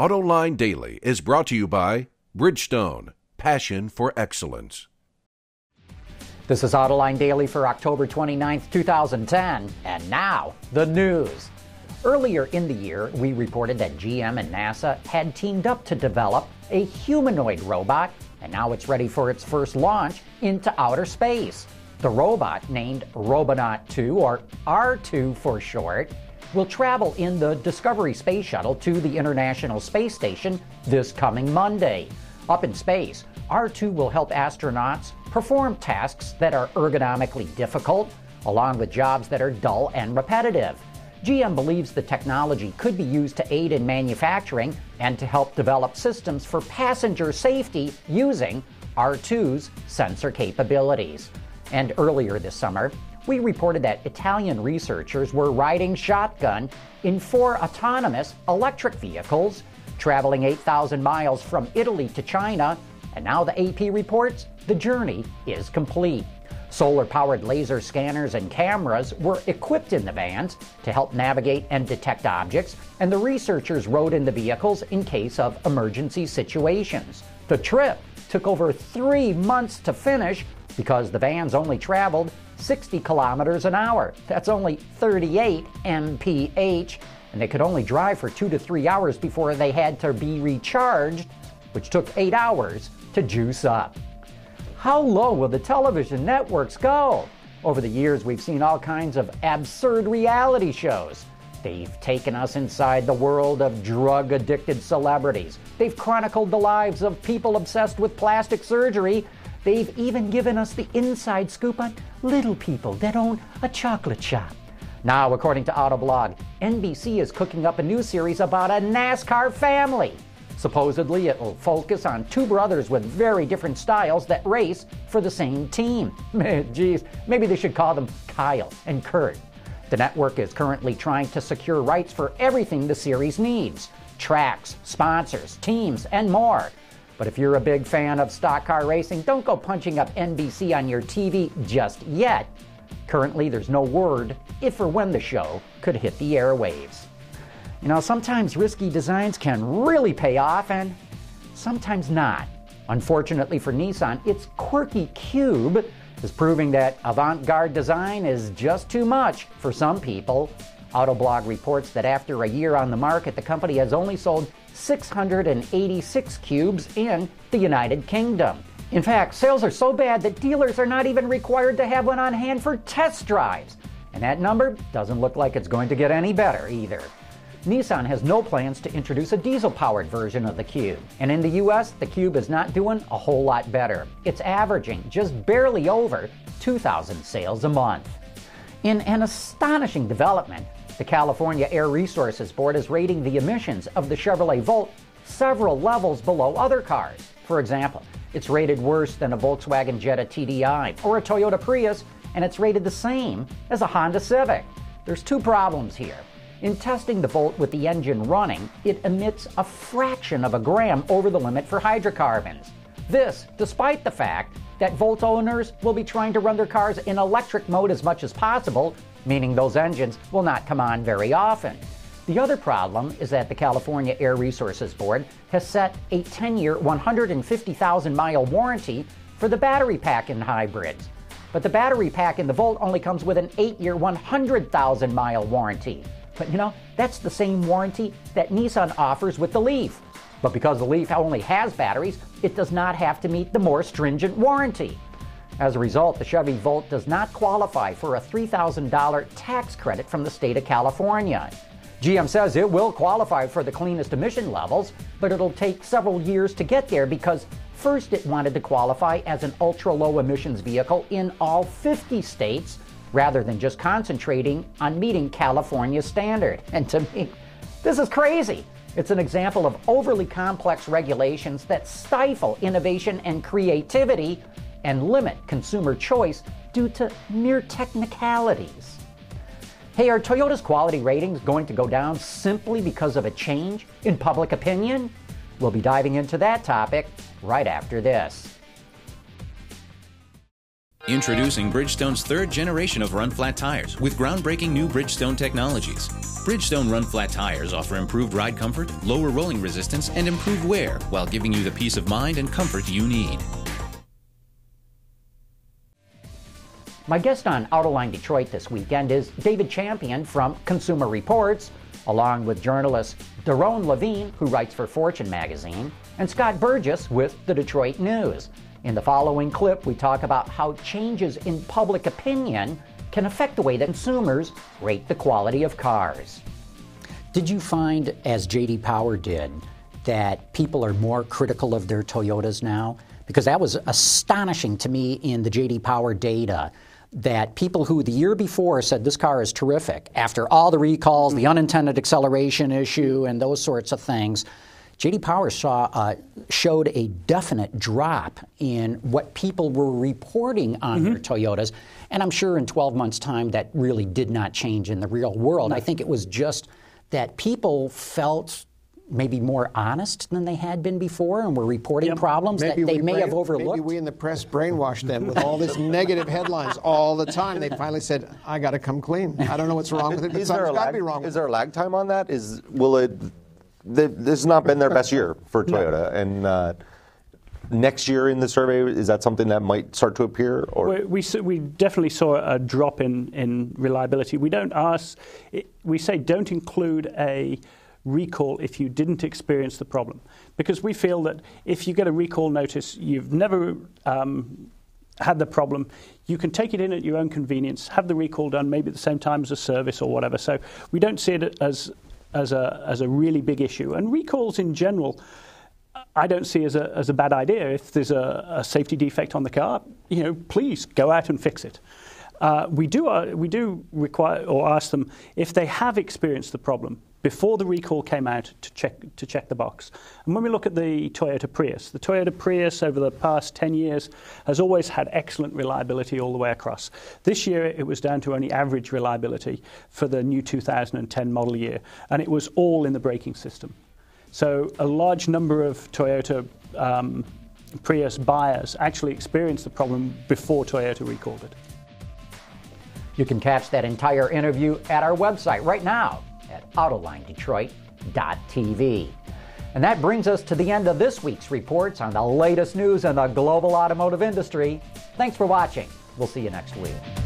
Autoline Daily is brought to you by Bridgestone, passion for excellence. This is Autoline Daily for October 29th, 2010, and now the news. Earlier in the year, we reported that GM and NASA had teamed up to develop a humanoid robot, and now it's ready for its first launch into outer space. The robot, named Robonaut 2, or R2 for short, will travel in the Discovery Space Shuttle to the International Space Station this coming Monday. Up in space, R2 will help astronauts perform tasks that are ergonomically difficult, along with jobs that are dull and repetitive. GM believes the technology could be used to aid in manufacturing and to help develop systems for passenger safety using R2's sensor capabilities. And earlier this summer, we reported that Italian researchers were riding shotgun in 4 autonomous electric vehicles, traveling 8,000 miles from Italy to China, and now the AP reports the journey is complete. Solar-powered laser scanners and cameras were equipped in the vans to help navigate and detect objects, and the researchers rode in the vehicles in case of emergency situations. The trip took over 3 months to finish because the vans only traveled 60 kilometers an hour. That's only 38 mph, and they could only drive for 2 to 3 hours before they had to be recharged, which took 8 hours to juice up. How low will the television networks go? Over the years, we've seen all kinds of absurd reality shows. They've taken us inside the world of drug-addicted celebrities. They've chronicled the lives of people obsessed with plastic surgery. They've even given us the inside scoop on little people that own a chocolate shop. Now, according to Autoblog, NBC is cooking up a new series about a NASCAR family. Supposedly, it will focus on 2 brothers with very different styles that race for the same team. Geez, maybe they should call them Kyle and Kurt. The network is currently trying to secure rights for everything the series needs: tracks, sponsors, teams, and more. But if you're a big fan of stock car racing, don't go punching up NBC on your TV just yet. Currently, there's no word if or when the show could hit the airwaves. You know, sometimes risky designs can really pay off, and sometimes not. Unfortunately for Nissan, its quirky cube is proving that avant-garde design is just too much for some people. Autoblog reports that after a year on the market, the company has only sold 686 cubes in the United Kingdom. In fact, sales are so bad that dealers are not even required to have one on hand for test drives. And that number doesn't look like it's going to get any better either. Nissan has no plans to introduce a diesel-powered version of the Cube. And in the US, the Cube is not doing a whole lot better. It's averaging just barely over 2,000 sales a month. In an astonishing development, the California Air Resources Board is rating the emissions of the Chevrolet Volt several levels below other cars. For example, it's rated worse than a Volkswagen Jetta TDI or a Toyota Prius, and it's rated the same as a Honda Civic. There's 2 problems here. In testing the Volt with the engine running, it emits a fraction of a gram over the limit for hydrocarbons. This, despite the fact that Volt owners will be trying to run their cars in electric mode as much as possible, meaning those engines will not come on very often. The other problem is that the California Air Resources Board has set a 10-year, 150,000-mile warranty for the battery pack in hybrids. But the battery pack in the Volt only comes with an 8-year, 100,000-mile warranty. But you know, that's the same warranty that Nissan offers with the Leaf. But because the Leaf only has batteries, it does not have to meet the more stringent warranty. As a result, the Chevy Volt does not qualify for a $3,000 tax credit from the state of California. GM says it will qualify for the cleanest emission levels, but it'll take several years to get there because first it wanted to qualify as an ultra-low emissions vehicle in all 50 states, rather than just concentrating on meeting California's standard. And to me, this is crazy. It's an example of overly complex regulations that stifle innovation and creativity and limit consumer choice due to mere technicalities. Hey, are Toyota's quality ratings going to go down simply because of a change in public opinion? We'll be diving into that topic right after this. Introducing Bridgestone's third generation of run-flat tires with groundbreaking new Bridgestone technologies. Bridgestone run-flat tires offer improved ride comfort, lower rolling resistance, and improved wear while giving you the peace of mind and comfort you need. My guest on Autoline Detroit this weekend is David Champion from Consumer Reports, along with journalist Daron Levine, who writes for Fortune magazine, and Scott Burgess with the Detroit News. In the following clip, we talk about how changes in public opinion can affect the way that consumers rate the quality of cars. Did you find, as JD Power did, that people are more critical of their Toyotas now? Because that was astonishing to me in the JD Power data, that people who the year before said this car is terrific, after all the recalls, the unintended acceleration issue, and those sorts of things, JD Power showed a definite drop in what people were reporting on their Toyotas. And I'm sure in 12 months' time that really did not change in the real world. I think it was just that people felt maybe more honest than they had been before and were reporting problems maybe that they may have overlooked. Maybe we in the press brainwashed them with all this negative headlines all the time. They finally said, I got to come clean. I don't know what's wrong with it, but something's got to be wrong with it. Is there a lag time on that? This has not been their best year for Toyota. And next year in the survey, is that something that might start to appear? Or we definitely saw a drop in reliability. We don't ask, we say don't include a recall if you didn't experience the problem, because we feel that if you get a recall notice, you've never had the problem, you can take it in at your own convenience, have the recall done maybe at the same time as a service or whatever. So we don't see it as a really big issue. And recalls in general, I don't see as a bad idea. If there's a safety defect on the car, you know, please go out and fix it. We do require or ask them if they have experienced the problem before the recall came out to check the box. And when we look at the Toyota Prius over the past 10 years has always had excellent reliability all the way across. This year it was down to only average reliability for the new 2010 model year, and it was all in the braking system. So a large number of Toyota Prius buyers actually experienced the problem before Toyota recalled it. You can catch that entire interview at our website right now, at AutolineDetroit.tv. And that brings us to the end of this week's reports on the latest news in the global automotive industry. Thanks for watching. We'll see you next week.